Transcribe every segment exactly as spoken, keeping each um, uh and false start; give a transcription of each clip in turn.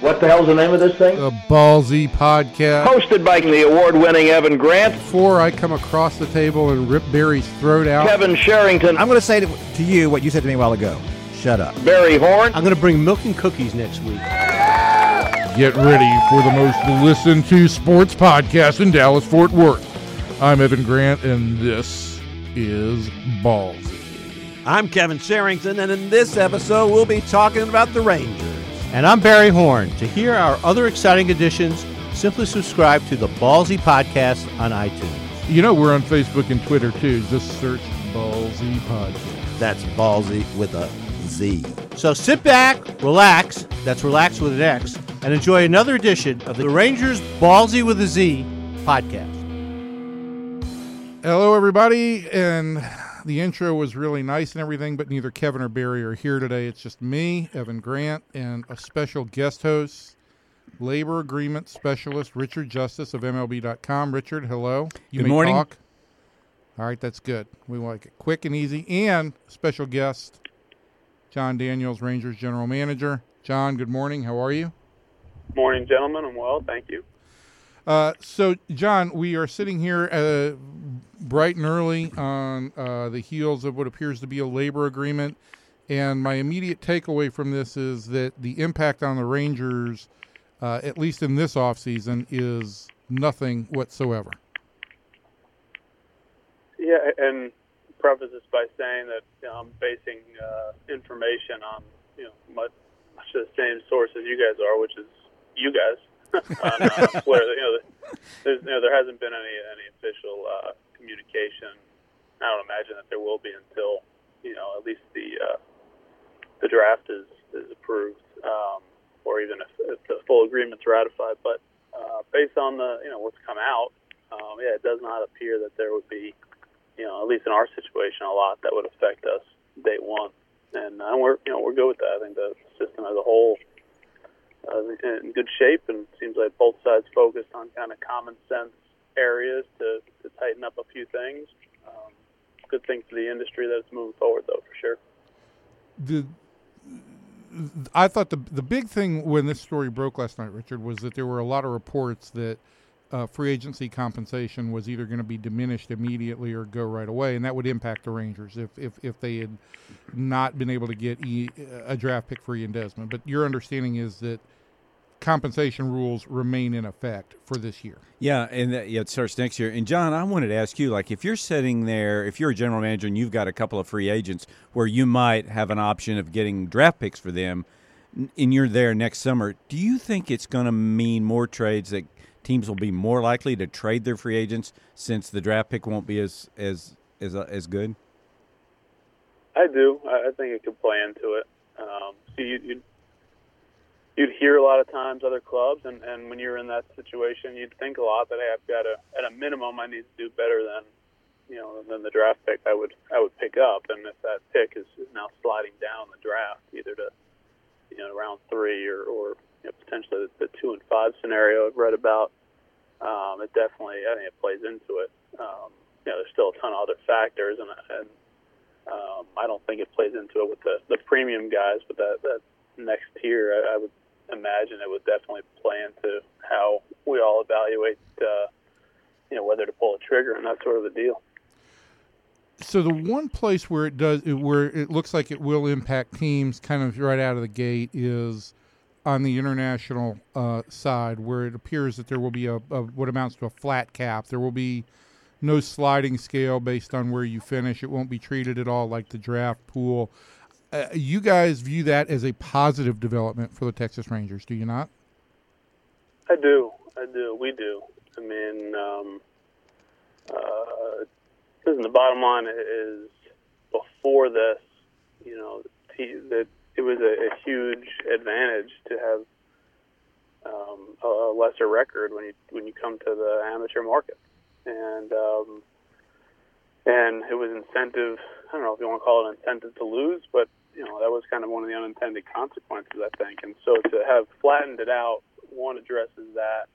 What the hell's the name of this thing? The Ballzy Podcast. Hosted by the award-winning Evan Grant. Before I come across the table and rip Barry's throat out. Kevin Sherrington. I'm going to say to you what you said to me a while ago. Shut up. Barry Horn. I'm going to bring milk and cookies next week. Get ready for the most listened to sports podcast in Dallas-Fort Worth. I'm Evan Grant, and this is Ballzy. I'm Kevin Sherrington, and in this episode, we'll be talking about the Rangers. And I'm Barry Horn. To hear our other exciting additions, simply subscribe to the Ballzy Podcast on iTunes. You know, we're on Facebook and Twitter, too. Just search Ballzy Podcast. That's Ballzy with a Z. So sit back, relax, that's relax with an X, and enjoy another edition of the Rangers Ballzy with a Z podcast. Hello, everybody, and the intro was really nice and everything, but neither Kevin or Barry are here today. It's just me, Evan Grant, and a special guest host, labor agreement specialist Richard Justice of M L B dot com. Richard, hello. You good may morning. Talk. All right, that's good. We like it quick and easy. And special guest, Jon Daniels, Rangers general manager. Jon, good morning. How are you? Morning, gentlemen. I'm well. Thank you. Uh, so, Jon, we are sitting here uh, bright and early on uh, the heels of what appears to be a labor agreement, and my immediate takeaway from this is that the impact on the Rangers, uh, at least in this offseason, is nothing whatsoever. Yeah, and preface this by saying that you know, I'm basing uh, information on you know much, much of the same source as you guys are, which is you guys. um, uh, where, you know, there's, you know, there hasn't been any any official uh, communication. I don't imagine that there will be until you know at least the uh, the draft is is approved, um, or even if, if the full agreement's ratified. But uh, based on the you know what's come out, um, yeah, it does not appear that there would be you know at least in our situation a lot that would affect us day one, and uh, we're you know we're good with that. I think the system as a whole. Uh, in good shape, and it seems like both sides focused on kind of common sense areas to, to tighten up a few things. Um, good thing for the industry that it's moving forward, though, for sure. The, I thought the the big thing when this story broke last night, Richard, was that there were a lot of reports that uh, free agency compensation was either going to be diminished immediately or go right away, and that would impact the Rangers if if, if they had not been able to get e, a draft pick for Ian Desmond. But your understanding is that compensation rules remain in effect for this year. Yeah, and that, yeah, it starts next year. And, Jon, I wanted to ask you, like, if you're sitting there, if you're a general manager and you've got a couple of free agents where you might have an option of getting draft picks for them and you're there next summer, do you think it's going to mean more trades that teams will be more likely to trade their free agents since the draft pick won't be as as as, as good? I do. I think it could play into it. Um, so you, you You'd hear a lot of times other clubs, and, and when you're in that situation, you'd think a lot that, hey, I've got to, at a minimum, I need to do better than, you know, than the draft pick I would I would pick up. And if that pick is, is now sliding down the draft, either to, you know, round three or, or you know, potentially the, the two and five scenario I've read about, um, it definitely, I think it plays into it. Um, you know, there's still a ton of other factors, and, and um, I don't think it plays into it with the, the premium guys, but that, that next tier, I, I would imagine it would definitely play into how we all evaluate, uh, you know, whether to pull a trigger and that sort of a deal. So the one place where it does, where it looks like it will impact teams kind of right out of the gate is on the international uh, side, where it appears that there will be a, a what amounts to a flat cap. There will be no sliding scale based on where you finish. It won't be treated at all like the draft pool. Uh, you guys view that as a positive development for the Texas Rangers, do you not? I do. I do. We do. I mean, um, uh, listen, the bottom line is before this, you know, that it was a, a huge advantage to have um, a lesser record when you when you come to the amateur market. And, um, and it was incentive, I don't know if you want to call it an incentive to lose, but you know, that was kind of one of the unintended consequences, I think. And so to have flattened it out, one, addresses that,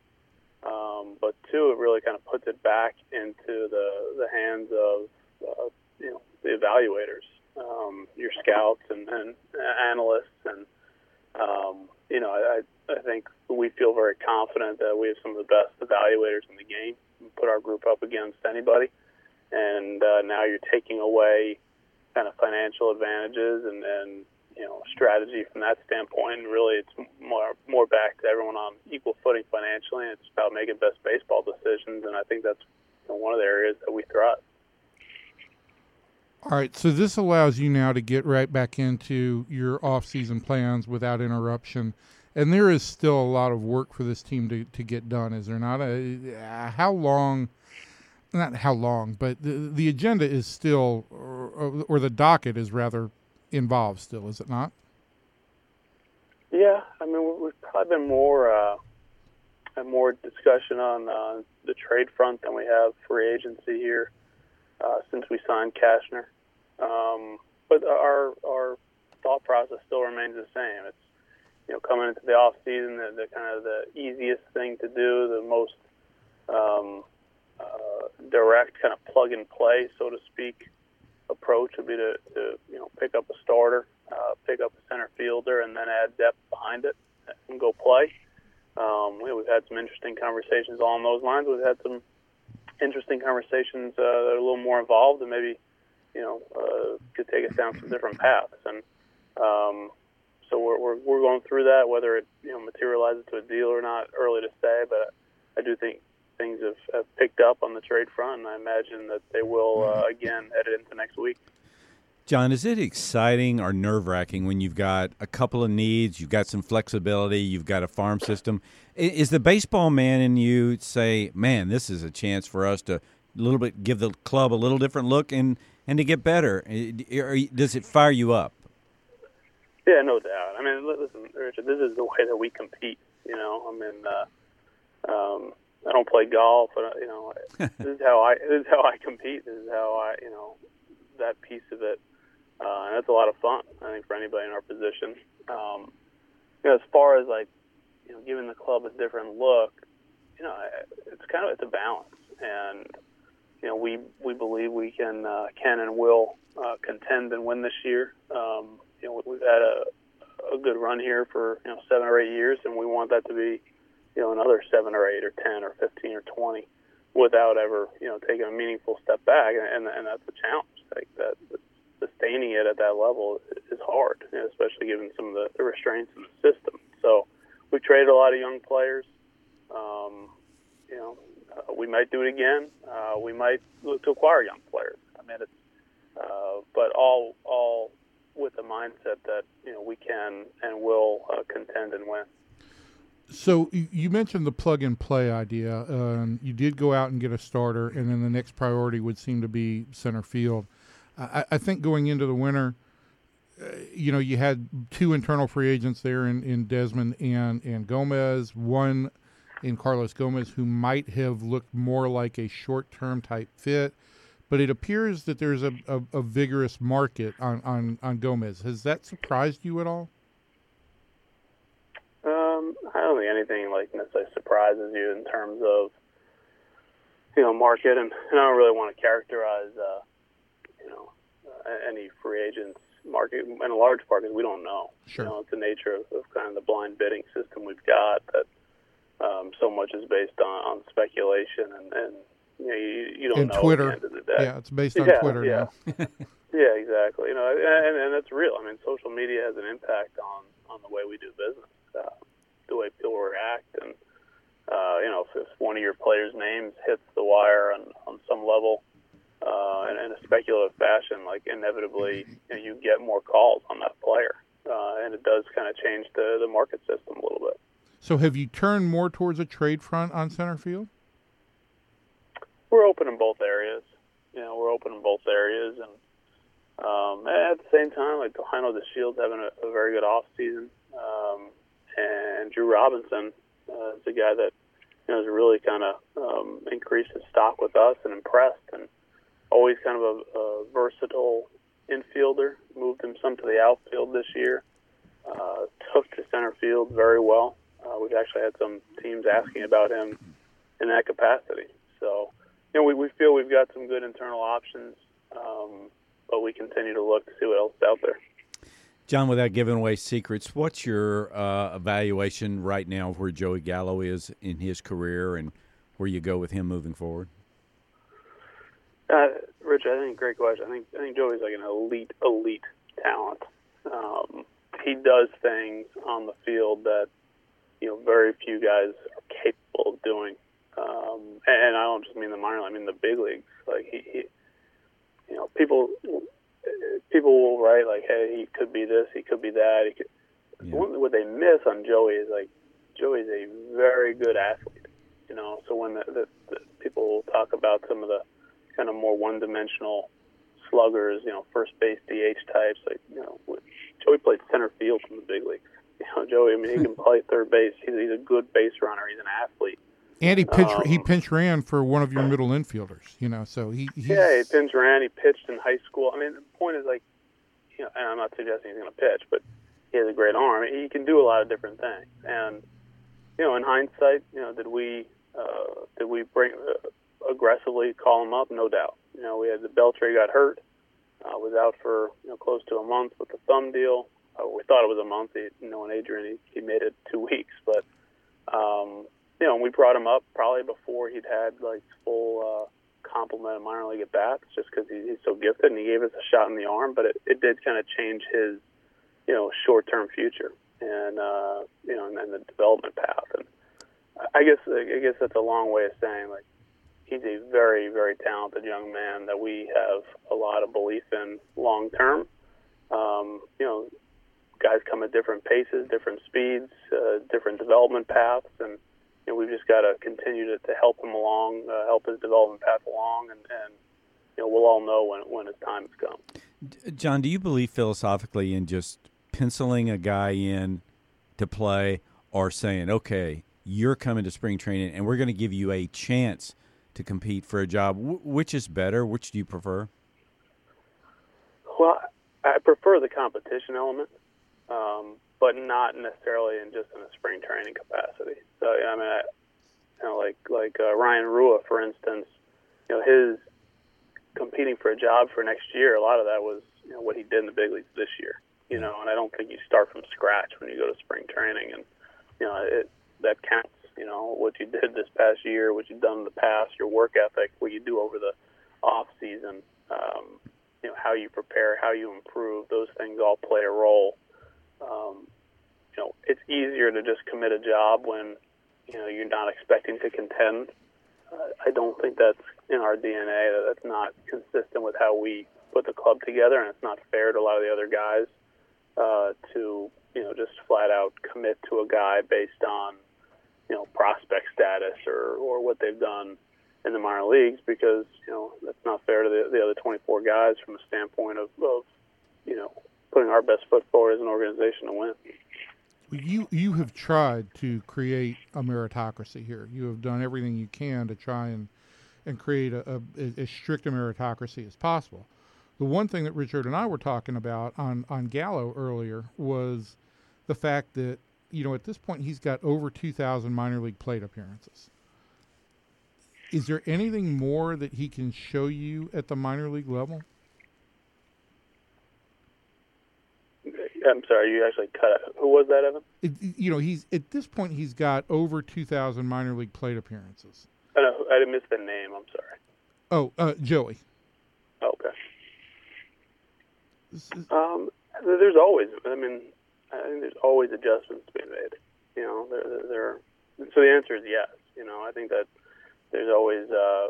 um, but two, it really kind of puts it back into the the hands of uh, you know the evaluators, um, your scouts and, and analysts, and um, you know, I, I think we feel very confident that we have some of the best evaluators in the game. We put our group up against anybody, and uh, now you're taking away kind of financial advantages and, and you know strategy from that standpoint. And really, it's more more back to everyone on equal footing financially. And it's about making best baseball decisions, and I think that's you know, one of the areas that we thrive. All right, so this allows you now to get right back into your off-season plans without interruption. And there is still a lot of work for this team to, to get done, is there not? A, how long, not how long, but the, the agenda is still, or, or the docket is rather involved still, is it not? Yeah, I mean, we've probably been more, uh, had more discussion on uh, the trade front than we have free agency here. Uh, since we signed Cashner. Um, but our our thought process still remains the same. It's you know coming into the off season, the, the kind of the easiest thing to do, the most um, uh, direct kind of plug and play, so to speak, approach would be to, to you know pick up a starter, uh, pick up a center fielder, and then add depth behind it and go play. Um, we, we've had some interesting conversations along those lines. We've had some. Interesting conversations uh, that are a little more involved and maybe, you know, uh, could take us down some different paths. And um, so we're, we're we're going through that, whether it you know materializes to a deal or not, early to say. But I do think things have, have picked up on the trade front, and I imagine that they will uh, again headed into next week. Jon, is it exciting or nerve-wracking when you've got a couple of needs, you've got some flexibility, you've got a farm system? Is the baseball man in you say, man, this is a chance for us to a little bit give the club a little different look and, and to get better? Does it fire you up? Yeah, no doubt. I mean, listen, Richard, this is the way that we compete, you know. I mean, uh, um, I don't play golf, but, you know, this is how I this is how I compete. This is how I, you know, that piece of it. Uh, and that's a lot of fun, I think, for anybody in our position. Um, you know, as far as like, you know, giving the club a different look, you know, it's kind of it's a balance, and you know, we we believe we can uh, can and will uh, contend and win this year. Um, you know, we've had a a good run here for you know seven or eight years, and we want that to be, you know, another seven or eight or ten or fifteen or twenty, without ever you know taking a meaningful step back, and and that's the challenge. Like that. Sustaining it at that level is hard, especially given some of the, the restraints in the system. So we traded a lot of young players. Um, you know, uh, we might do it again. Uh, we might look to acquire young players. I mean, it's, uh, but all all with the mindset that you know we can and will uh, contend and win. So you mentioned the plug and play idea. Um, you did go out and get a starter, and then the next priority would seem to be center field. I, I think going into the winter, uh, you know, you had two internal free agents there in, in Desmond and, and Gomez, one in Carlos Gomez, who might have looked more like a short-term type fit. But it appears that there's a, a, a vigorous market on, on, on Gomez. Has that surprised you at all? Um, I don't think anything like necessarily surprises you in terms of, you know, market. And, and I don't really want to characterize uh, you know, uh, any free agents market, in a large part, because we don't know. Sure. You know, it's the nature of, of kind of the blind bidding system we've got, that um, so much is based on, on speculation, and, and you know, you, you don't and know Twitter. At the end of the day. Yeah, it's based on yeah, Twitter yeah. now. Yeah, exactly. You know, and, and that's real. I mean, social media has an impact on, on the way we do business, uh, the way people react, and, uh, you know, if, if one of your players' names hits the wire on, on some level, Uh, in, in a speculative fashion, like inevitably you, know, you get more calls on that player. Uh, and it does kind of change the, the market system a little bit. So have you turned more towards a trade front on center field? We're open in both areas. You know, we're open in both areas. And, um, and at the same time, like I know the Shield's having a, a very good offseason. Um, and Drew Robinson uh, is a guy that you know, has really kind of um, increased his stock with us and impressed. And always kind of a, a versatile infielder. Moved him some to the outfield this year. Uh, took to center field very well. Uh, we've actually had some teams asking about him in that capacity. So, you know, we, we feel we've got some good internal options, um, but we continue to look to see what else is out there. Jon, without giving away secrets, what's your uh, evaluation right now of where Joey Gallo is in his career and where you go with him moving forward? Uh, Rich, I think great question. I think I think Joey's like an elite, elite talent. Um, he does things on the field that you know very few guys are capable of doing. Um, and I don't just mean the minor league; I mean the big leagues. Like he, he you know, people. People will write, like, hey, he could be this, he could be that. He could. Yeah. What they miss on Joey is, like, Joey's a very good athlete, you know. So when the, the, the people talk about some of the kind of more one-dimensional sluggers, you know, first-base D H types, like, you know, Joey played center field in the big leagues. You know, Joey, I mean, he can play third base. He's, he's a good base runner. He's an athlete. And he pinch, um, he pinch ran for one of your middle infielders, you know, so he... He's... Yeah, he pinch ran, he pitched in high school. I mean, the point is, like, you know, and I'm not suggesting he's going to pitch, but he has a great arm. He can do a lot of different things. And, you know, in hindsight, you know, did we uh, did we bring uh, aggressively call him up? No doubt. You know, we had the Beltre got hurt, uh, was out for, you know, close to a month with the thumb deal. Uh, we thought it was a month. He, you know, and Adrian, he, he made it two weeks, but... Um, You know, we brought him up probably before he'd had, like, full uh, complement of minor league at-bats just because he, he's so gifted, and he gave us a shot in the arm, but it, it did kind of change his, you know, short-term future and, uh, you know, and, and the development path. And I guess I guess that's a long way of saying, like, he's a very, very talented young man that we have a lot of belief in long-term. Um, you know, guys come at different paces, different speeds, uh, different development paths, and, you know, we've just got to continue to, to help him along, uh, help his development path along, and, and you know we'll all know when when his time has come. Jon, do you believe philosophically in just penciling a guy in to play, or saying, okay, you're coming to spring training, and we're going to give you a chance to compete for a job? W- which is better? Which do you prefer? Well, I prefer the competition element. Um, but not necessarily in just in a spring training capacity. So, I mean, I, you know, like like uh, Ryan Rua, for instance, you know, his competing for a job for next year, a lot of that was, you know, what he did in the big leagues this year, you know, and I don't think you start from scratch when you go to spring training, and, you know, it, that counts, you know, what you did this past year, what you've done in the past, your work ethic, what you do over the off season, um, you know, how you prepare, how you improve, those things all play a role. Um, you know, it's easier to just commit a job when, you know, you're not expecting to contend. Uh, I don't think that's in our D N A. That's not consistent with how we put the club together, and it's not fair to a lot of the other guys uh, to, you know, just flat out commit to a guy based on, you know, prospect status or, or what they've done in the minor leagues, because, you know, that's not fair to the, the other twenty-four guys from a standpoint of, of you know, putting our best foot forward as an organization to win. You you have tried to create a meritocracy here. You have done everything you can to try and, and create a, a, as strict a meritocracy as possible. The one thing that Richard and I were talking about on, on Gallo earlier was the fact that, you know, at this point he's got over two thousand minor league plate appearances. Is there anything more that he can show you at the minor league level? I'm sorry, you actually cut it. Who was that, Evan? It, you know, he's at this point he's got over two thousand minor league plate appearances. I know, I missed the name. I'm sorry. Oh, uh, Joey. Oh, okay. Is, um, there's always. I mean, I think there's always adjustments to be made. You know, there, there. So the answer is yes. You know, I think that there's always uh,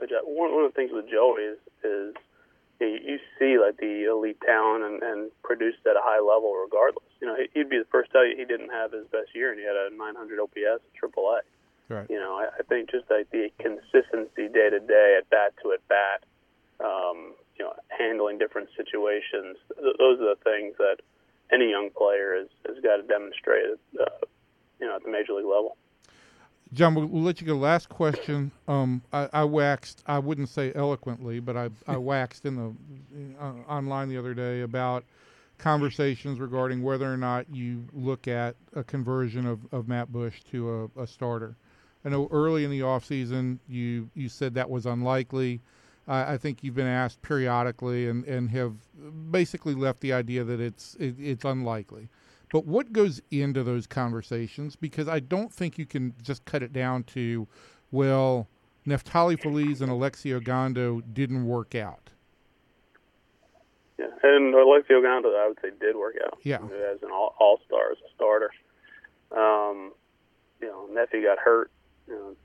adjust, one, one of the things with Joey is is. You see, like, the elite talent and, and produced at a high level regardless. You know, he'd be the first to tell you he didn't have his best year, and he had a nine hundred O P S at triple A. Right. You know, I, I think just, like, the consistency day-to-day, at-bat to at-bat, um, you know, handling different situations, th- those are the things that any young player has, has got to demonstrate, uh, you know, at the major league level. Jon, we'll let you go. Last question. Um, I, I waxed, I wouldn't say eloquently, but I, I waxed in the uh, online the other day about conversations regarding whether or not you look at a conversion of, of Matt Bush to a, a starter. I know early in the offseason you, you said that was unlikely. uh, I think you've been asked periodically and, and have basically left the idea that it's it, it's unlikely. But what goes into those conversations? Because I don't think you can just cut it down to, well, Neftali Feliz and Alexi Ogando didn't work out. Yeah, and Alexi Ogando, I would say, did work out. Yeah, as an all, all-star, as a starter. Um, you know, Neffy got hurt. You know,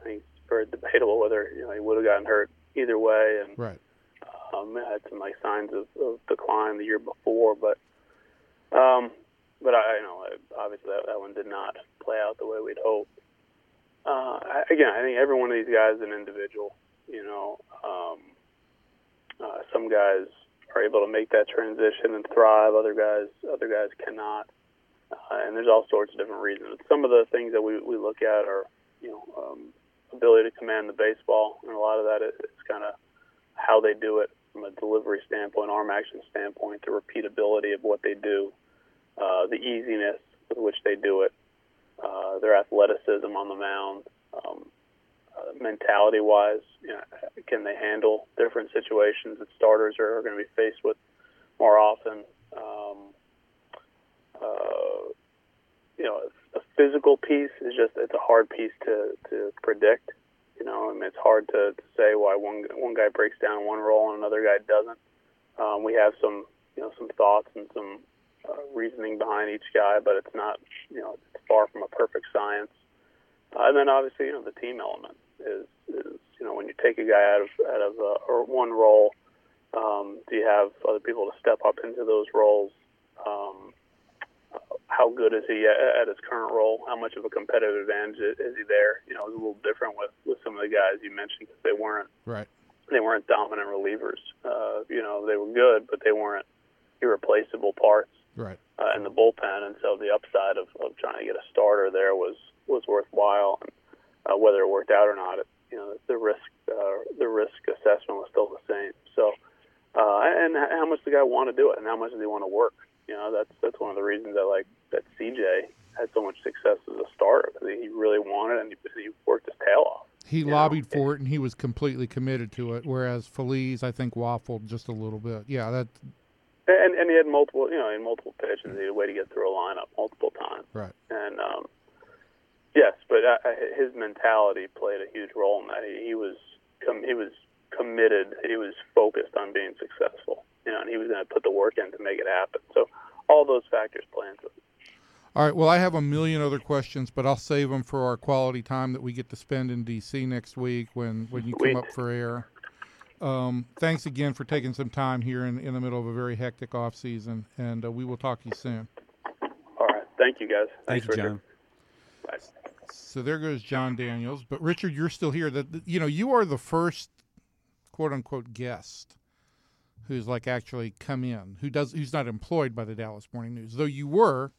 I think it's very debatable whether you know he would have gotten hurt either way. And right, um, had some like signs of, of decline the year before, but um, but I you know obviously that, that one did not play out the way we'd hoped. Uh, I, again, I think every one of these guys is an individual. You know, um, uh, some guys are able to make that transition and thrive. Other guys, other guys cannot. Uh, and there's all sorts of different reasons. Some of the things that we, we look at are, you know, um, ability to command the baseball, and a lot of that is, is kind of how they do it from a delivery standpoint, arm action standpoint, the repeatability of what they do, uh, the easiness with which they do it, uh, their athleticism on the mound, um, uh, mentality-wise, you know, can they handle different situations that starters are, are going to be faced with more often? Um, Uh, you know, the physical piece is just—it's a hard piece to, to predict. You know, I mean, it's hard to, to say why one one guy breaks down one role and another guy doesn't. Um, we have some, you know, some thoughts and some uh, reasoning behind each guy, but it's not—you know—it's far from a perfect science. Uh, and then obviously, you know, the team element is, is you know, when you take a guy out of out of uh, or one role, um, do you have other people to step up into those roles? Um, How good is he at his current role? How much of a competitive advantage is he there? You know, it's a little different with, with some of the guys you mentioned because they weren't right. They weren't dominant relievers. Uh, you know, they were good, but they weren't irreplaceable parts. Right. Uh, in the bullpen, and so the upside of, of trying to get a starter there was, was worthwhile. And, uh, whether it worked out or not, it, you know, the risk uh, the risk assessment was still the same. So, uh, and how much the guy want to do it, and how much does he want to work? You know, that's that's one of the reasons I like that C J had so much success as a starter. I mean, he really wanted it, and he, he worked his tail off. He lobbied know? for it, and he was completely committed to it, whereas Feliz, I think, waffled just a little bit. Yeah, that. And and he had multiple, you know, he had multiple pitches. Mm-hmm. He had a way to get through a lineup multiple times. Right. And, um, yes, but I, I, his mentality played a huge role in that. He, he was com- he was committed. He was focused on being successful. You know, and he was going to put the work in to make it happen. So all those factors play into it. All right, well, I have a million other questions, but I'll save them for our quality time that we get to spend in D C next week when, when you come we, up for air. Um, thanks again for taking some time here in, in the middle of a very hectic off season, and uh, we will talk to you soon. All right, thank you, guys. Thanks, thank you, Richard. John. Bye. So there goes Jon Daniels. But, Richard, you're still here. That You know, you are the first, quote-unquote, guest who's like actually come in, who does, who's not employed by the Dallas Morning News, though you were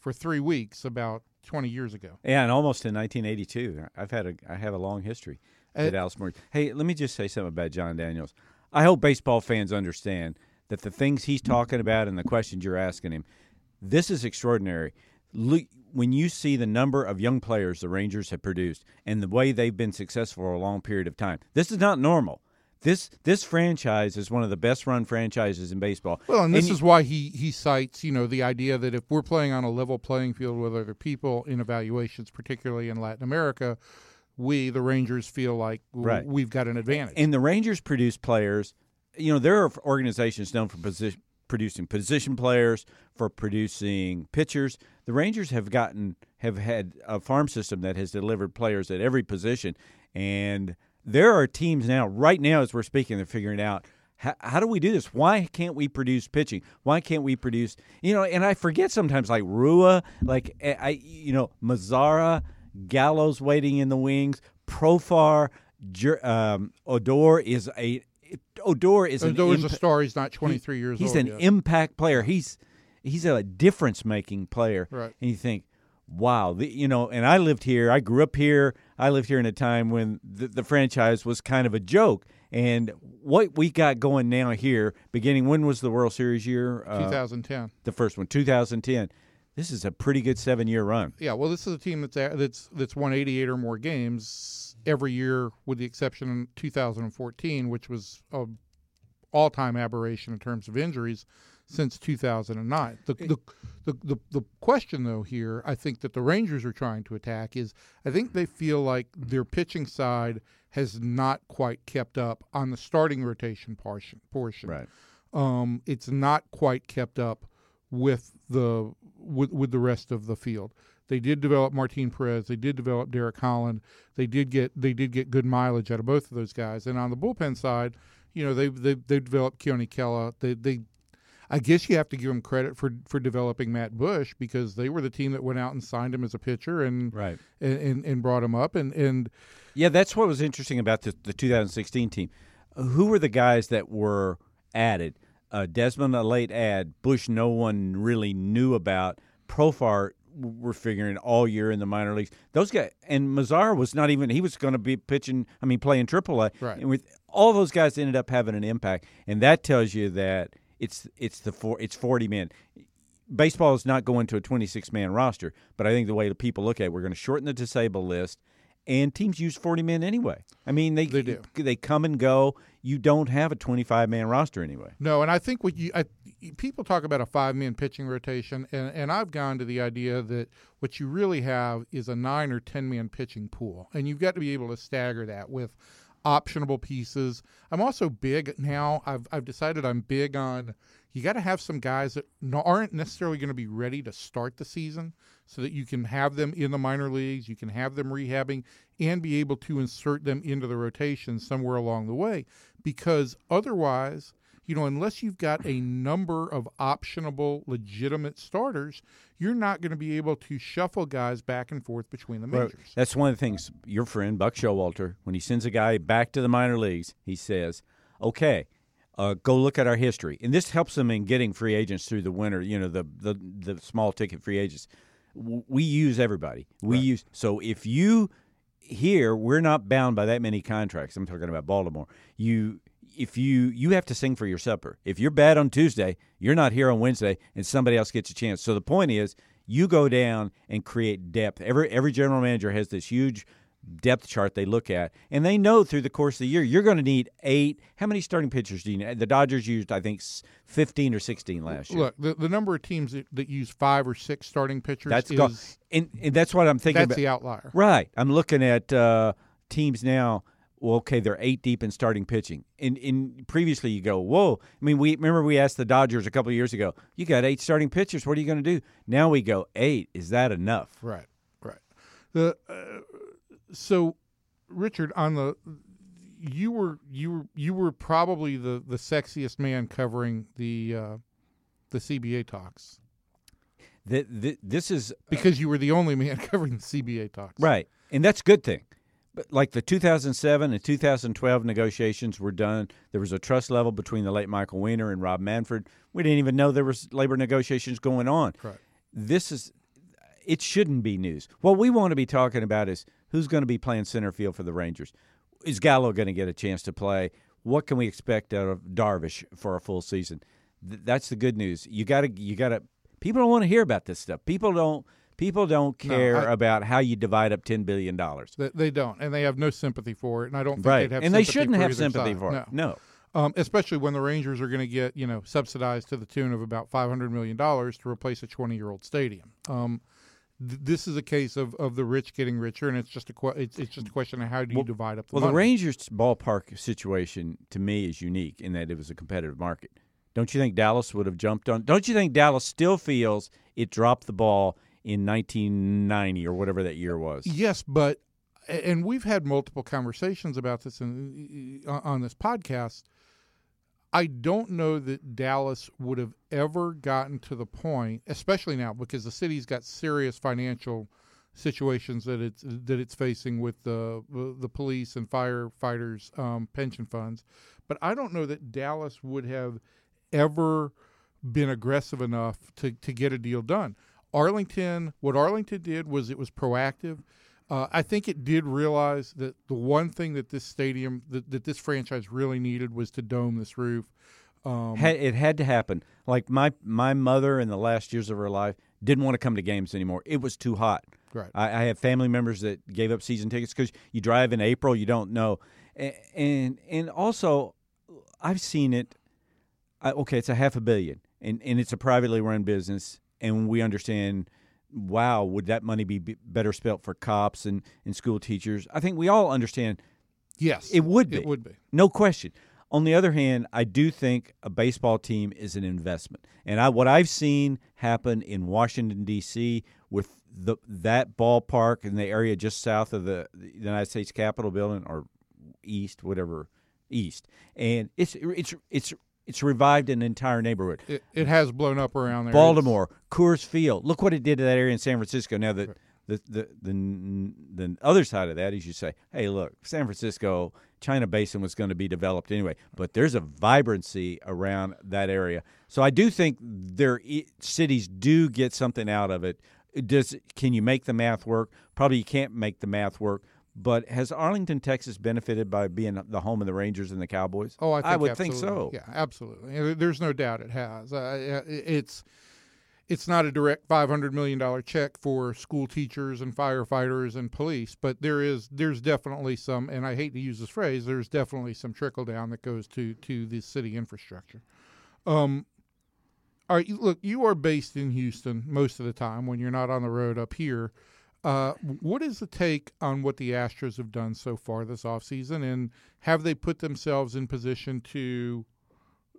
for three weeks about twenty years ago. Yeah, and almost in nineteen eighty-two. I've had a, I have a long history at the Dallas Morning. Hey, let me just say something about Jon Daniels. I hope baseball fans understand that the things he's talking about and the questions you're asking him, this is extraordinary. Look, when you see the number of young players the Rangers have produced and the way they've been successful for a long period of time, this is not normal. This this franchise is one of the best-run franchises in baseball. Well, and this and, is why he, he cites, you know, the idea that if we're playing on a level playing field with other people in evaluations, particularly in Latin America, we, the Rangers, feel like right. we've got an advantage. And the Rangers produce players. You know, there are organizations known for position, producing position players, for producing pitchers. The Rangers have gotten have had a farm system that has delivered players at every position, and there are teams now, right now as we're speaking, they're figuring out, how, how do we do this? Why can't we produce pitching? Why can't we produce, you know, and I forget sometimes, like Rua, like, I, you know, Mazara, Gallo's waiting in the wings, Profar, um, Odor is a, Odor is Odor an is imp- a star, he's not twenty-three he, years he's old. He's an yet. impact player. He's, he's a difference-making player. Right. And you think, wow, the, you know, and I lived here, I grew up here, I lived here in a time when the, the franchise was kind of a joke. And what we got going now here, beginning, when was the World Series year? Uh, twenty ten. The first one, two thousand ten. This is a pretty good seven-year run. Yeah, well, this is a team that's that's that's won eighty-eight or more games every year with the exception of two thousand fourteen, which was an all-time aberration in terms of injuries since two thousand nine. The, the the the the question, though, here, I think that the Rangers are trying to attack is I think they feel like their pitching side has not quite kept up on the starting rotation portion. portion. Right. Um, it's not quite kept up with the with, with the rest of the field. They did develop Martin Perez. They did develop Derek Holland. They did get they did get good mileage out of both of those guys. And on the bullpen side, you know, they they they developed Keone Kela. They they I guess you have to give them credit for, for developing Matt Bush, because they were the team that went out and signed him as a pitcher and right. and, and, and brought him up. And, and yeah, that's what was interesting about the, the two thousand sixteen team. Who were the guys that were added? Uh, Desmond, a late add. Bush, no one really knew about. Profar, we're figuring all year in the minor leagues. Those guys, and Mazara was not even, he was going to be pitching, I mean, playing triple A. Right. And with all those guys ended up having an impact. And that tells you that It's it's the four, it's forty men. Baseball is not going to a twenty-six man roster, but I think the way that people look at it, we're going to shorten the disabled list, and teams use forty men anyway. I mean, they they, do. they come and go. You don't have a twenty-five man roster anyway. No, and I think what you I, people talk about a five man pitching rotation, and, and I've gone to the idea that what you really have is a nine or ten man pitching pool, and you've got to be able to stagger that with optionable pieces. I'm also big now. I've I've decided I'm big on you got to have some guys that aren't necessarily going to be ready to start the season, so that you can have them in the minor leagues, you can have them rehabbing, and be able to insert them into the rotation somewhere along the way. Because otherwise, you know, unless you've got a number of optionable, legitimate starters, you're not going to be able to shuffle guys back and forth between the majors. Right. That's one of the things your friend, Buck Showalter, when he sends a guy back to the minor leagues, he says, okay, uh, go look at our history. And this helps them in getting free agents through the winter, you know, the, the, the small-ticket free agents. We use everybody. We right. use So if you – here, we're not bound by that many contracts. I'm talking about Baltimore. You – If you you have to sing for your supper. If you're bad on Tuesday, you're not here on Wednesday, and somebody else gets a chance. So the point is, you go down and create depth. Every every general manager has this huge depth chart they look at, and they know through the course of the year you're going to need eight. How many starting pitchers do you need? The Dodgers used, I think, fifteen or sixteen last year. Look, the, the number of teams that, that use five or six starting pitchers that's is gone. And, and that's what I'm thinking. That's about. The outlier, right? I'm looking at uh, teams now. Well, okay, they're eight deep in starting pitching. And in previously, you go, whoa. I mean, we remember we asked the Dodgers a couple of years ago, you got eight starting pitchers. What are you going to do? Now we go, eight. Is that enough? Right, right. The uh, so, Richard, on the you were you were you were probably the, the sexiest man covering the uh, the C B A talks. The, the, this is because uh, you were the only man covering the C B A talks, right? And that's a good thing. But like the two thousand seven and two thousand twelve negotiations were done. There was a trust level between the late Michael Weiner and Rob Manfred. We didn't even know there was labor negotiations going on. Right. This is – it shouldn't be news. What we want to be talking about is who's going to be playing center field for the Rangers. Is Gallo going to get a chance to play? What can we expect out of Darvish for a full season? Th- that's the good news. You got to – you got to. People don't want to hear about this stuff. People don't – People don't care no, I, about how you divide up ten billion dollars. They don't, and they have no sympathy for it, and I don't think right. they'd have and sympathy for it. And they shouldn't have sympathy side. for it, no. no. Um, especially when the Rangers are going to get, you know, subsidized to the tune of about five hundred million dollars to replace a twenty-year-old stadium. Um, th- this is a case of, of the rich getting richer, and it's just a qu- it's, it's just a question of how do you well, divide up the well, money. Well, the Rangers' ballpark situation, to me, is unique in that it was a competitive market. Don't you think Dallas would have jumped on – don't you think Dallas still feels it dropped the ball – in nineteen ninety or whatever that year was. Yes, but and we've had multiple conversations about this in, on this podcast. I don't know that Dallas would have ever gotten to the point, especially now because the city's got serious financial situations that it's that it's facing with the the police and firefighters um, pension funds. But I don't know that Dallas would have ever been aggressive enough to, to get a deal done. Arlington, what Arlington did was it was proactive. Uh, I think it did realize that the one thing that this stadium, that, that this franchise really needed was to dome this roof. Um, it had to happen. Like my, my mother in the last years of her life didn't want to come to games anymore. It was too hot. Right. I, I have family members that gave up season tickets because you drive in April, you don't know. And and, and also, I've seen it. I, okay, it's a half a billion, and, and it's a privately run business, and we understand, wow, would that money be better spent for cops and, and school teachers? I think we all understand. Yes. It would be. It would be. No question. On the other hand, I do think a baseball team is an investment. And I, what I've seen happen in Washington, D C with the, that ballpark in the area just south of the, the United States Capitol building, or east, whatever, east. And it's it's it's it's revived an entire neighborhood. It, it has blown up around there. Baltimore, Coors Field. Look what it did to that area in San Francisco. Now, the, right. the, the, the, the other side of that is you say, hey, look, San Francisco – China Basin was going to be developed anyway, but there's a vibrancy around that area. So I do think their e- cities do get something out of it. Does can you make the math work? Probably you can't make the math work, but has Arlington, Texas benefited by being the home of the Rangers and the Cowboys? Oh, I, think I would absolutely. think so. Yeah, absolutely. There's no doubt it has. Uh, it's it's not a direct five hundred million dollars check for school teachers and firefighters and police, but there is there's definitely some, and I hate to use this phrase, there's definitely some trickle down that goes to to the city infrastructure. Um, all right, look, you are based in Houston most of the time when you're not on the road up here. Uh, what is the take on what the Astros have done so far this offseason, and have they put themselves in position to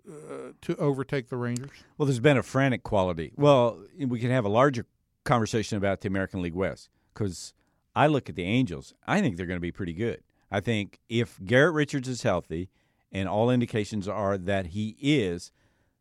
Uh, to overtake the Rangers? Well, there's been a frantic quality. Well, we can have a larger conversation about the American League West, because I look at the Angels. I think they're going to be pretty good. I think if Garrett Richards is healthy, and all indications are that he is,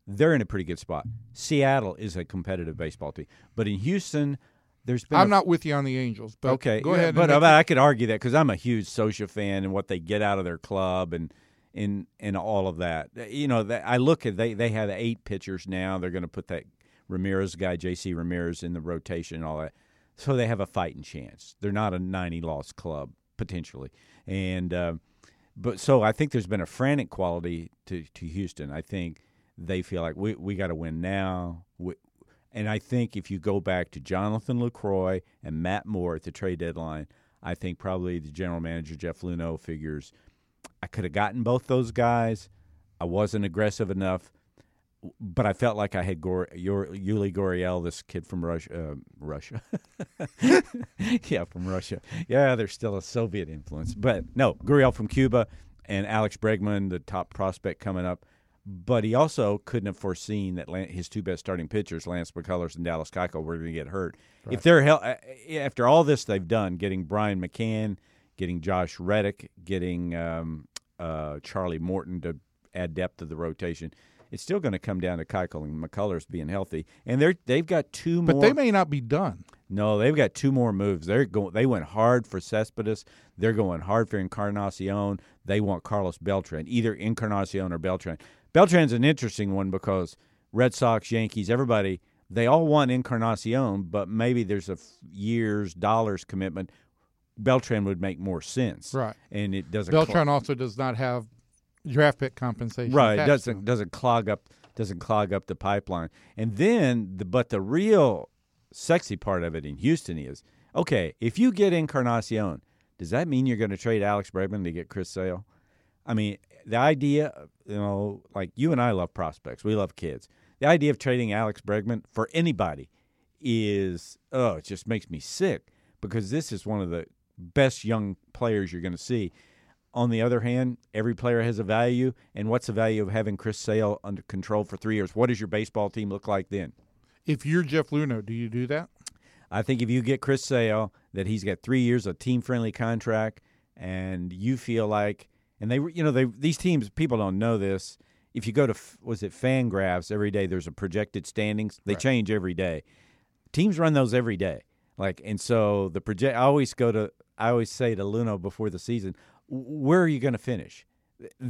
they're in a pretty good spot. Seattle is a competitive baseball team. But in Houston, there's been I'm a... not with you on the Angels, but okay. go ahead. Yeah, but, and but I could argue that, because I'm a huge Socia fan and what they get out of their club and – In, in all of that. You know, that I look at they, they have eight pitchers now. They're going to put that Ramirez guy, J C Ramirez, in the rotation and all that. So they have a fighting chance. They're not a ninety-loss club, potentially. And uh, but so I think there's been a frantic quality to, to Houston. I think they feel like we we got to win now. We, and I think if you go back to Jonathan Lucroy and Matt Moore at the trade deadline, I think probably the general manager, Jeff Luhnow, figures – I could have gotten both those guys. I wasn't aggressive enough, but I felt like I had Gore, your, Yuli Gurriel, this kid from Russia. Uh, Russia. yeah, from Russia. Yeah, there's still a Soviet influence. But no, Gurriel from Cuba and Alex Bregman, the top prospect coming up. But he also couldn't have foreseen that his two best starting pitchers, Lance McCullers and Dallas Keuchel, were going to get hurt. Right. If they're after all this they've done, getting Brian McCann, getting Josh Reddick, getting um, uh, Charlie Morton to add depth to the rotation. It's still going to come down to Keuchel and McCullers being healthy, and they're they've got two more. But they may not be done. No, they've got two more moves. They're going. They went hard for Cespedes. They're going hard for Encarnacion. They want Carlos Beltran, either Encarnacion or Beltran. Beltran's an interesting one because Red Sox, Yankees, everybody, they all want Encarnacion, but maybe there's a year's dollars commitment. Beltran would make more sense, right? And it doesn't. Beltran clog. also does not have draft pick compensation, right? It doesn't doesn't clog up doesn't clog up the pipeline. And then, the, but the real sexy part of it in Houston is okay. If you get Encarnacion, does that mean you're going to trade Alex Bregman to get Chris Sale? I mean, the idea, you know, like you and I love prospects, we love kids. The idea of trading Alex Bregman for anybody is oh, it just makes me sick because this is one of the best young players you're going to see. On the other hand, every player has a value, and what's the value of having Chris Sale under control for three years? What does your baseball team look like then? If you're Jeff Luhnow, do you do that? I think if you get Chris Sale, that he's got three years of team-friendly contract, and you feel like, and they, you know, they these teams, people don't know this. If you go to, was it FanGraphs, every day there's a projected standings. They right. change every day. Teams run those every day. Like, and so the project, I always go to. I always say to Luhnow before the season, where are you going to finish?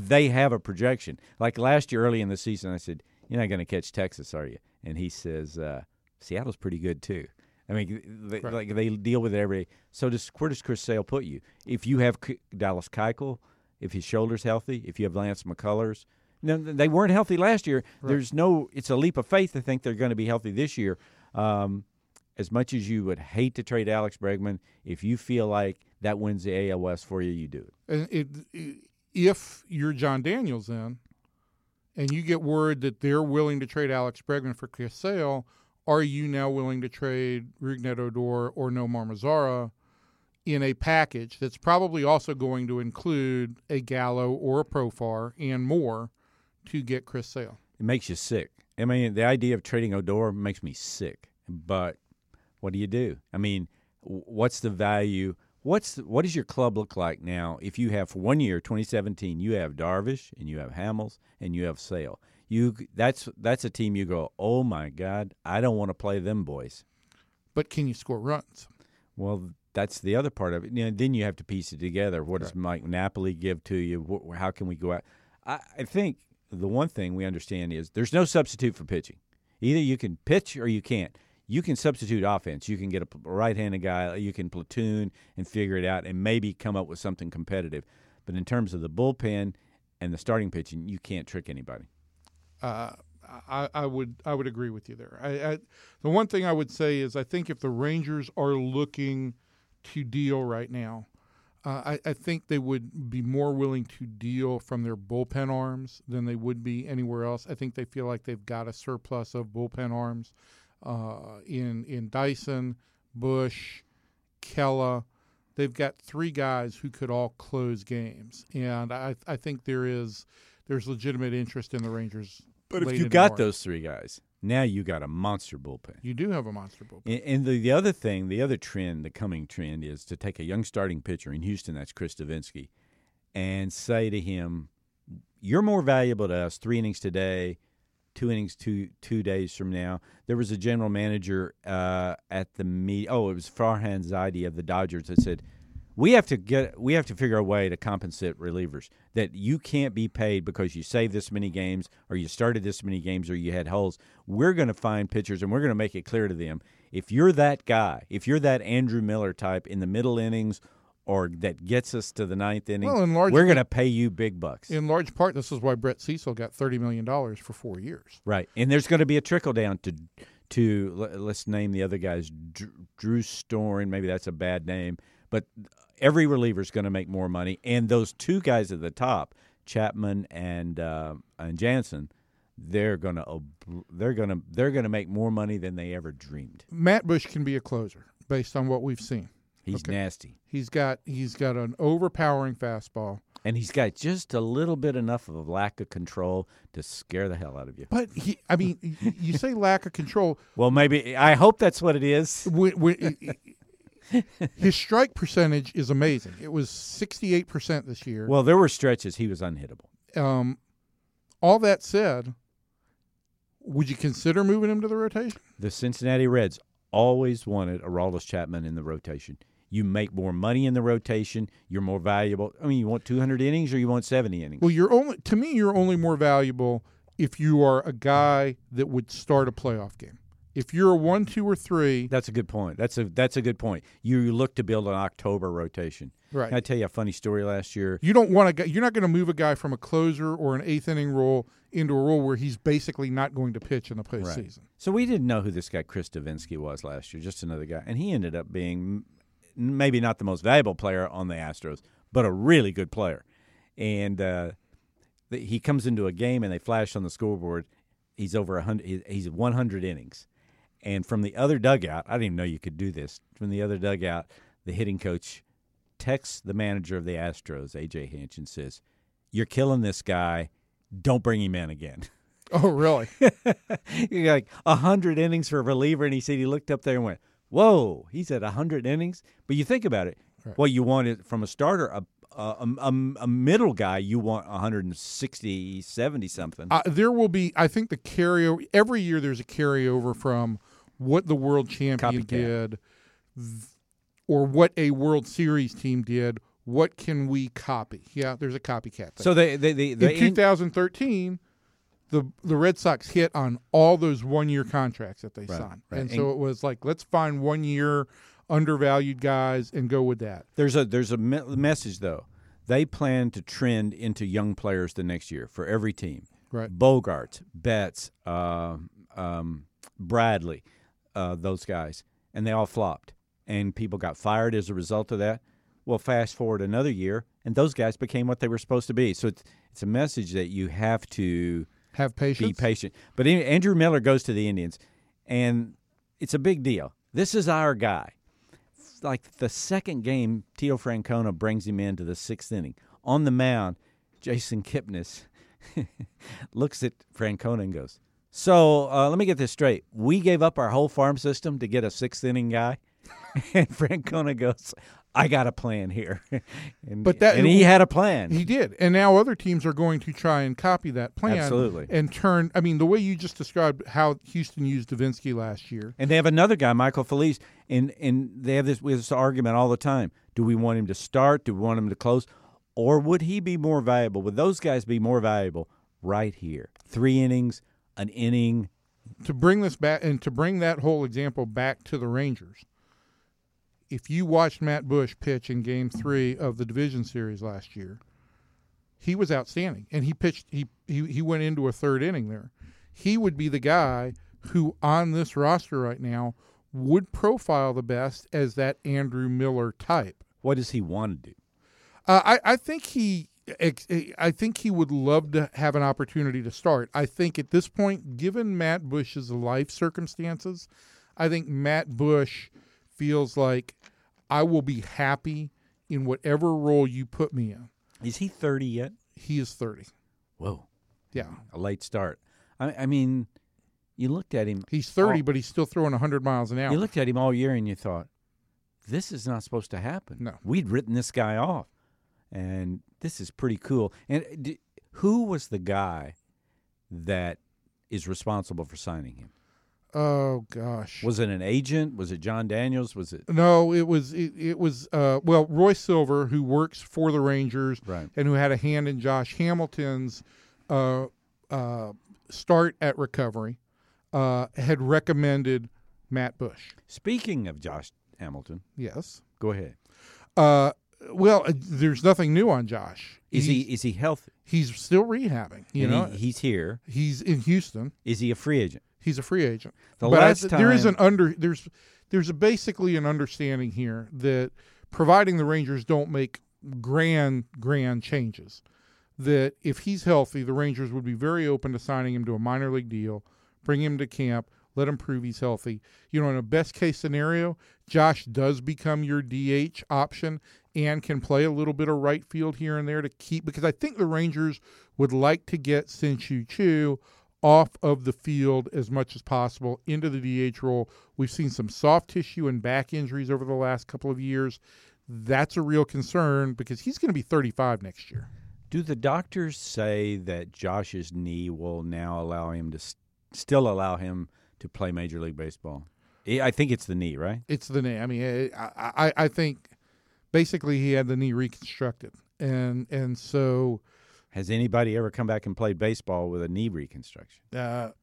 They have a projection. Like last year early in the season, I said, you're not going to catch Texas, are you? And he says, uh, Seattle's pretty good too. I mean, they, right. like they deal with it every day. So does, where does Chris Sale put you? If you have Dallas Keuchel, if his shoulder's healthy, if you have Lance McCullers. No, they weren't healthy last year. Right. There's no – it's a leap of faith to think they're going to be healthy this year. Um as much as you would hate to trade Alex Bregman, if you feel like that wins the A L West for you, you do it. And it, it if you're Jon Daniels then, and you get word that they're willing to trade Alex Bregman for Chris Sale, are you now willing to trade Rougned Odor or Nomar Mazara in a package that's probably also going to include a Gallo or a Profar and more to get Chris Sale? It makes you sick. I mean, the idea of trading Odor makes me sick. But what do you do? I mean, what's the value? What's the, what does your club look like now if you have, for one year, twenty seventeen, you have Darvish and you have Hamels and you have Sale? You that's that's a team you go, oh, my God, I don't want to play them boys. But can you score runs? Well, that's the other part of it. You know, then you have to piece it together. What right. does Mike Napoli give to you? How can we go out? I, I think the one thing we understand is there's no substitute for pitching. Either you can pitch or you can't. You can substitute offense. You can get a right-handed guy. You can platoon and figure it out and maybe come up with something competitive. But in terms of the bullpen and the starting pitching, you can't trick anybody. Uh, I, I would I would agree with you there. I, I, the one thing I would say is I think if the Rangers are looking to deal right now, uh, I, I think they would be more willing to deal from their bullpen arms than they would be anywhere else. I think they feel like they've got a surplus of bullpen arms uh, in in Dyson, Bush, Kella. They've got three guys who could all close games, and I, I think there is – there's legitimate interest in the Rangers. But if you got those three guys, now you got a monster bullpen. You do have a monster bullpen. And, and the, the other thing, the other trend, the coming trend is to take a young starting pitcher in Houston, that's Chris Devenski, and say to him, you're more valuable to us three innings today, two innings two two days from now. There was a general manager uh, at the meet. Oh, it was Farhan Zaidi of the Dodgers that said, We have to get. We have to figure a way to compensate relievers that you can't be paid because you saved this many games or you started this many games or you had holes. We're going to find pitchers and we're going to make it clear to them. If you're that guy, if you're that Andrew Miller type in the middle innings or that gets us to the ninth inning, well, in large, we're going to pay you big bucks. In large part, this is why Brett Cecil got thirty million dollars for four years. Right, and there's going to be a trickle down to, to let's name the other guys, Drew Storen, maybe that's a bad name, but every reliever is going to make more money, and those two guys at the top, Chapman and uh, and Jansen, they're going to they're going to they're going to make more money than they ever dreamed. Matt Bush can be a closer based on what we've seen. He's okay. nasty. He's got he's got an overpowering fastball, and he's got just a little bit enough of a lack of control to scare the hell out of you. But he, I mean, you say lack of control. Well, maybe I hope that's what it is. We, we, His strike percentage is amazing. It was sixty-eight percent this year. Well, there were stretches he was unhittable. Um, all that said, would you consider moving him to the rotation? The Cincinnati Reds always wanted Aroldis Chapman in the rotation. You make more money in the rotation. You're more valuable. I mean, you want two hundred innings or you want seventy innings? Well, you're only to me, you're only more valuable if you are a guy that would start a playoff game. If you're a one, two, or three, that's a good point. That's a that's a good point. You look to build an October rotation. Right. Can I tell you a funny story last year? You don't want to. You're not going to move a guy from a closer or an eighth inning role into a role where he's basically not going to pitch in the postseason. Right. So we didn't know who this guy Chris Devenski was last year. Just another guy, and he ended up being maybe not the most valuable player on the Astros, but a really good player. And uh, he comes into a game and they flash on the scoreboard. He's over a hundred. He's one hundred innings. And from the other dugout, I didn't even know you could do this, from the other dugout, the hitting coach texts the manager of the Astros, A J Hinch, and says, you're killing this guy. Don't bring him in again. Oh, really? You're like, one hundred innings for a reliever, and he said he looked up there and went, whoa, he's at one hundred innings? But you think about it. Right. Well, you wanted from a starter, a, a, a, a middle guy, you want one sixty, seventy-something. Uh, there will be, I think the carryover, every year there's a carryover from what the world champion Copycat. did or what a World Series team did. What can we copy? Yeah, there's a copycat thing. So they, they, they, they in twenty thirteen, the the Red Sox hit on all those one-year contracts that they right, signed. Right. And, and so it was like, let's find one-year undervalued guys and go with that. There's a there's a me- message, though. They plan to trend into young players the next year for every team. Right. Bogaerts, Betts, uh, um, Bradley, uh, those guys. and they all flopped. And people got fired as a result of that. Well, fast forward another year, and those guys became what they were supposed to be. So it's, it's a message that you have to have patience. Be patient. But Andrew Miller goes to the Indians, and it's a big deal. This is our guy. Like the second game, Tito Francona brings him into the sixth inning. On the mound, Jason Kipnis looks at Francona and goes, so uh, let me get this straight. We gave up our whole farm system to get a sixth inning guy? And Francona goes, I got a plan here. And, but that, and he had a plan. He did. And now other teams are going to try and copy that plan. Absolutely. And turn, I mean, the way you just described how Houston used Devenski last year. And they have another guy, Michael Feliz, and, and they have this, this argument all the time. Do we want him to start? Do we want him to close? Or would he be more valuable? Would those guys be more valuable right here? Three innings, an inning. To bring this back and to bring that whole example back to the Rangers. If you watched Matt Bush pitch in Game Three of the Division Series last year, he was outstanding, and he pitched. He he he went into a third inning there. He would be the guy who, on this roster right now, would profile the best as that Andrew Miller type. What does he want to do? Uh, I I think he I think he would love to have an opportunity to start. I think at this point, given Matt Bush's life circumstances, I think Matt Bush feels like I will be happy in whatever role you put me in. Is he thirty yet? He is thirty. Whoa. Yeah. A late start. I, I mean, you looked at him. He's thirty, all, but he's still throwing one hundred miles an hour. You looked at him all year and you thought, this is not supposed to happen. No. We'd written this guy off, and this is pretty cool. And d- who was the guy that is responsible for signing him? Oh gosh! Was it an agent? Was it Jon Daniels? Was it? No, it was. It, it was. Uh, well, Roy Silver, who works for the Rangers, right, and who had a hand in Josh Hamilton's uh, uh, start at recovery, uh, had recommended Matt Bush. Speaking of Josh Hamilton, yes, go ahead. Uh, well, uh, there's nothing new on Josh. Is he's, he is he healthy? He's still rehabbing. You and know, he, he's here. He's in Houston. Is he a free agent? He's a free agent. The but last I, time, there is an under there's there's a basically an understanding here that providing the Rangers don't make grand grand changes, that if he's healthy, the Rangers would be very open to signing him to a minor league deal, bring him to camp, let him prove he's healthy. You know, in a best case scenario, Josh does become your D H option and can play a little bit of right field here and there to keep, because I think the Rangers would like to get Senchu Chu off of the field as much as possible into the D H role. We've seen some soft tissue and back injuries over the last couple of years. That's a real concern because he's going to be thirty-five next year. Do the doctors say that Josh's knee will now allow him to st- still allow him to play Major League Baseball? I think it's the knee, right? It's the knee. I mean, I, I, I think basically he had the knee reconstructed. And, and so... Has anybody ever come back and played baseball with a knee reconstruction? Uh, that's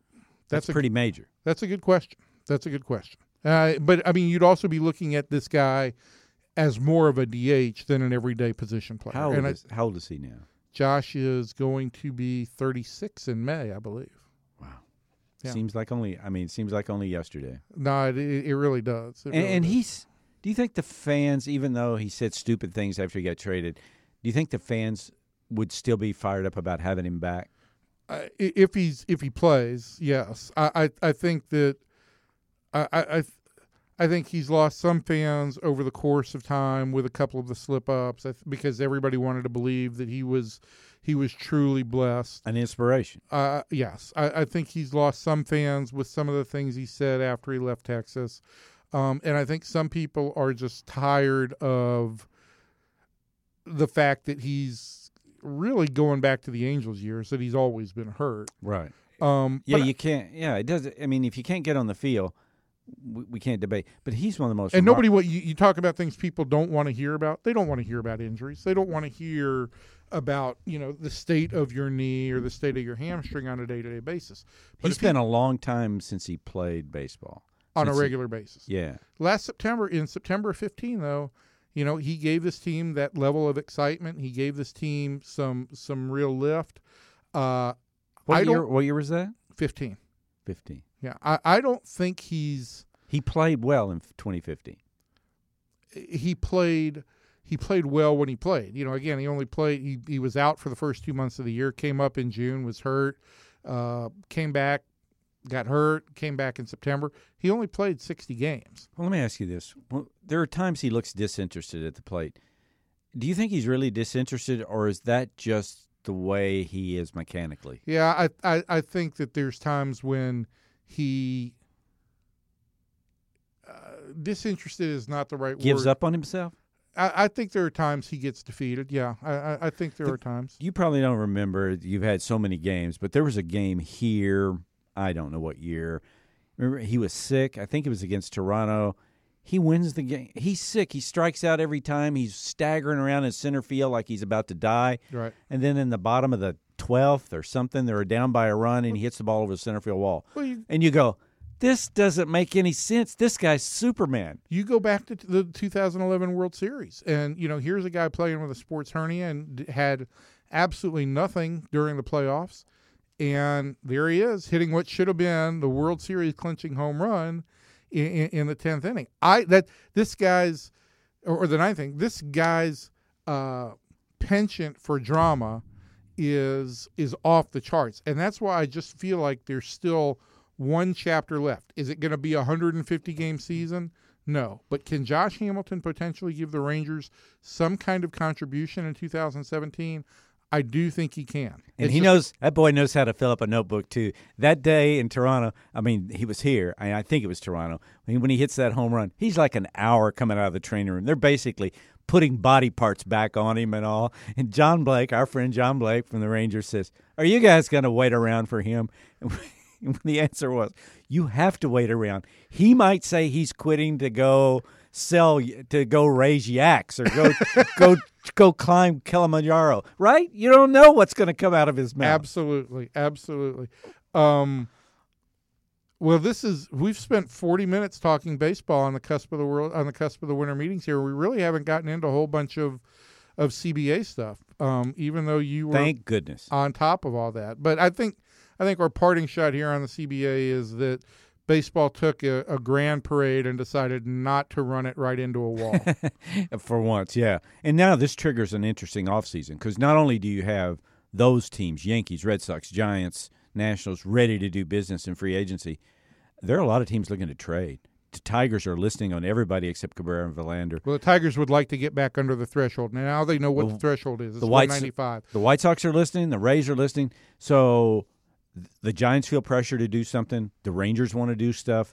that's a, pretty major. That's a good question. That's a good question. Uh, but, I mean, you'd also be looking at this guy as more of a D H than an everyday position player. How old, and is, I, how old is he now? Josh is going to be thirty-six in May, I believe. Wow. Yeah. Seems like only, I mean, seems like only yesterday. No, it, it really does. It and really and does. he's, do you think the fans, even though he said stupid things after he got traded, do you think the fans would still be fired up about having him back? Uh, if he's if he plays, yes. I I, I think that I, I I think he's lost some fans over the course of time with a couple of the slip ups because everybody wanted to believe that he was he was truly blessed, an inspiration. Uh, yes, I, I think he's lost some fans with some of the things he said after he left Texas, um, and I think some people are just tired of the fact that he's really going back to the Angels years that he's always been hurt. Right. Um, yeah, you I, can't. Yeah, it does. I mean, if you can't get on the field, we, we can't debate. But he's one of the most. And nobody, what you, you talk about things people don't want to hear about. They don't want to hear about injuries. They don't want to hear about, you know, the state of your knee or the state of your hamstring on a day-to-day basis. But he's been he, a long time since he played baseball. On a regular he, basis. Yeah. Last September, in September fifteenth, though, you know, he gave this team that level of excitement. He gave this team some some real lift. Uh, what, I year, what year was that? fifteen. fifteen. Yeah, I, I don't think he's – He played well in twenty fifteen. He played he played well when he played. You know, again, he only played he, – he was out for the first two months of the year, came up in June, was hurt, uh, came back, got hurt, came back in September. He only played sixty games. Well, let me ask you this. Well, there are times he looks disinterested at the plate. Do you think he's really disinterested, or is that just the way he is mechanically? Yeah, I, I, I think that there's times when he – Uh, disinterested is not the right word. Gives up on himself? I, I think there are times he gets defeated. Yeah, I, I, I think there the, are times. You probably don't remember. You've had so many games, but there was a game here, I don't know what year. Remember, he was sick. I think it was against Toronto. He wins the game. He's sick. He strikes out every time. He's staggering around in center field like he's about to die. Right. And then in the bottom of the twelfth or something, they're down by a run, and he hits the ball over the center field wall. Well, you, and you go, this doesn't make any sense. This guy's Superman. You go back to the two thousand eleven World Series, and, you know, here's a guy playing with a sports hernia and had absolutely nothing during the playoffs, and there he is hitting what should have been the World Series clinching home run in, in, in the tenth inning. I that this guy's or, or the ninth inning. This guy's uh, penchant for drama is is off the charts, and that's why I just feel like there's still one chapter left. Is it going to be a one hundred fifty game season? No. But can Josh Hamilton potentially give the Rangers some kind of contribution in two thousand seventeen? I do think he can. And it's he just, knows – that boy knows how to fill up a notebook too. That day in Toronto, I mean, he was here. I, I think it was Toronto. I mean, when he hits that home run, he's like an hour coming out of the training room. They're basically putting body parts back on him and all. And Jon Blake, our friend Jon Blake from the Rangers says, are you guys going to wait around for him? And the answer was, you have to wait around. He might say he's quitting to go sell, to go raise yaks or go go go climb Kilimanjaro, right? You don't know what's going to come out of his mouth. Absolutely, absolutely. Um, well, this is we've spent forty minutes talking baseball on the cusp of the world on the cusp of the winter meetings here. We really haven't gotten into a whole bunch of of C B A stuff, um, even though you were thank goodness on top of all that. But I think. I think our parting shot here on the C B A is that baseball took a, a grand parade and decided not to run it right into a wall. For once, yeah. And now this triggers an interesting offseason because not only do you have those teams, Yankees, Red Sox, Giants, Nationals, ready to do business in free agency, there are a lot of teams looking to trade. The Tigers are listening on everybody except Cabrera and Verlander. Well, the Tigers would like to get back under the threshold. Now they know what the, the threshold is. It's the one ninety-five. White, the White Sox are listening. The Rays are listening. So the Giants feel pressure to do something. The Rangers want to do stuff.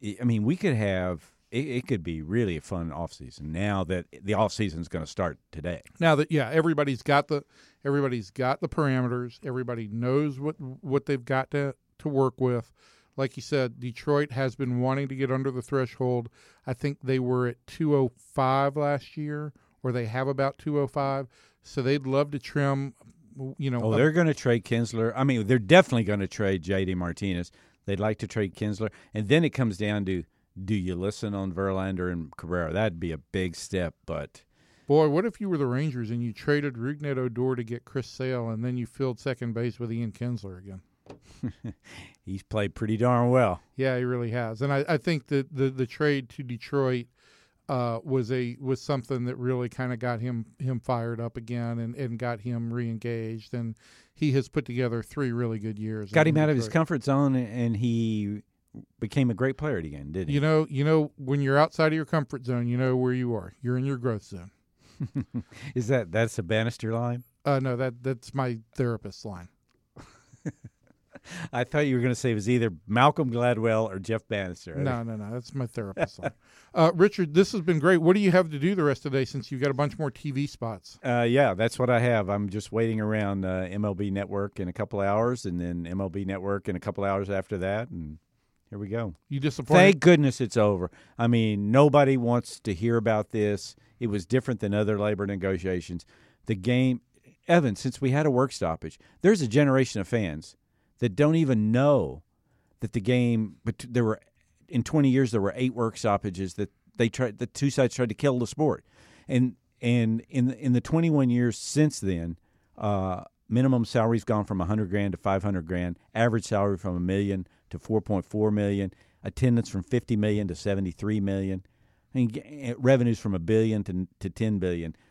I mean, we could have it, – it could be really a fun offseason now that the offseason is going to start today. Now that, yeah, everybody's got the everybody's got the parameters. Everybody knows what what they've got to, to work with. Like you said, Detroit has been wanting to get under the threshold. I think they were at two oh five last year, or they have about two oh five. So they'd love to trim – You know, oh, they're going to trade Kinsler. I mean, they're definitely going to trade J D Martinez. They'd like to trade Kinsler. And then it comes down to, do you listen on Verlander and Cabrera? That'd be a big step, but boy, what if you were the Rangers and you traded Rougned Odor to get Chris Sale and then you filled second base with Ian Kinsler again? He's played pretty darn well. Yeah, he really has. And I, I think that the, the trade to Detroit Uh, was a was something that really kind of got him him fired up again and, and got him reengaged, and he has put together three really good years. Got him out of his comfort zone, and he became a great player again, didn't he? You know, you know, when you're outside of your comfort zone, you know where you are. You're in your growth zone. Is that that's a Bannister line? Uh, no, that that's my therapist's line. I thought you were going to say it was either Malcolm Gladwell or Jeff Bannister. Right? No, no, no. That's my therapist line. Uh, Richard, this has been great. What do you have to do the rest of the day since you've got a bunch more T V spots? Uh, yeah, that's what I have. I'm just waiting around uh, M L B Network in a couple hours and then M L B Network in a couple hours after that. And here we go. You disappointed? Thank goodness it's over. I mean, nobody wants to hear about this. It was different than other labor negotiations. The game, Evan, since we had a work stoppage, there's a generation of fans that don't even know that the game, but there were, in twenty years, there were eight work stoppages that they tried, the two sides tried to kill the sport. And and in, in the twenty-one years since then, uh, minimum salary's gone from one hundred grand to five hundred grand, average salary from a million to four point four million. attendance from fifty million dollars to seventy-three million dollars, I mean, revenues from a billion dollars to, to ten billion dollars.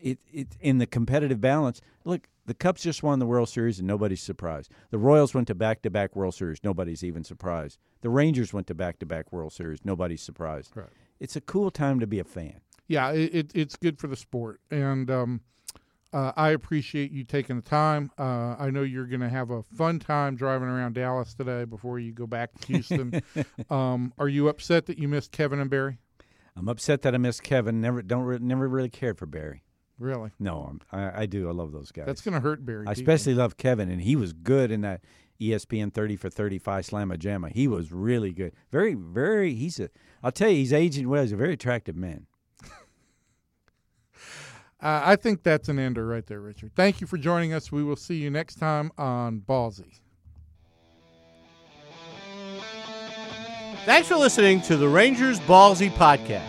It, it, in the competitive balance, look, the Cubs just won the World Series and nobody's surprised. The Royals went to back-to-back World Series. Nobody's even surprised. The Rangers went to back-to-back World Series. Nobody's surprised. Right. It's a cool time to be a fan. Yeah, it, it, it's good for the sport. And um, uh, I appreciate you taking the time. Uh, I know you're going to have a fun time driving around Dallas today before you go back to Houston. um, are you upset that you missed Kevin and Barry? I'm upset that I missed Kevin. Never, don't, never really cared for Barry. Really? No, I, I do. I love those guys. That's going to hurt Barry. I especially love Kevin, and he was good in that E S P N thirty for thirty-five Slamma Jamma. He was really good. Very, very – He's a. I'll tell you, he's aging well. He's a very attractive man. uh, I think that's an ender right there, Richard. Thank you for joining us. We will see you next time on Ballzy. Thanks for listening to the Rangers Ballzy Podcast.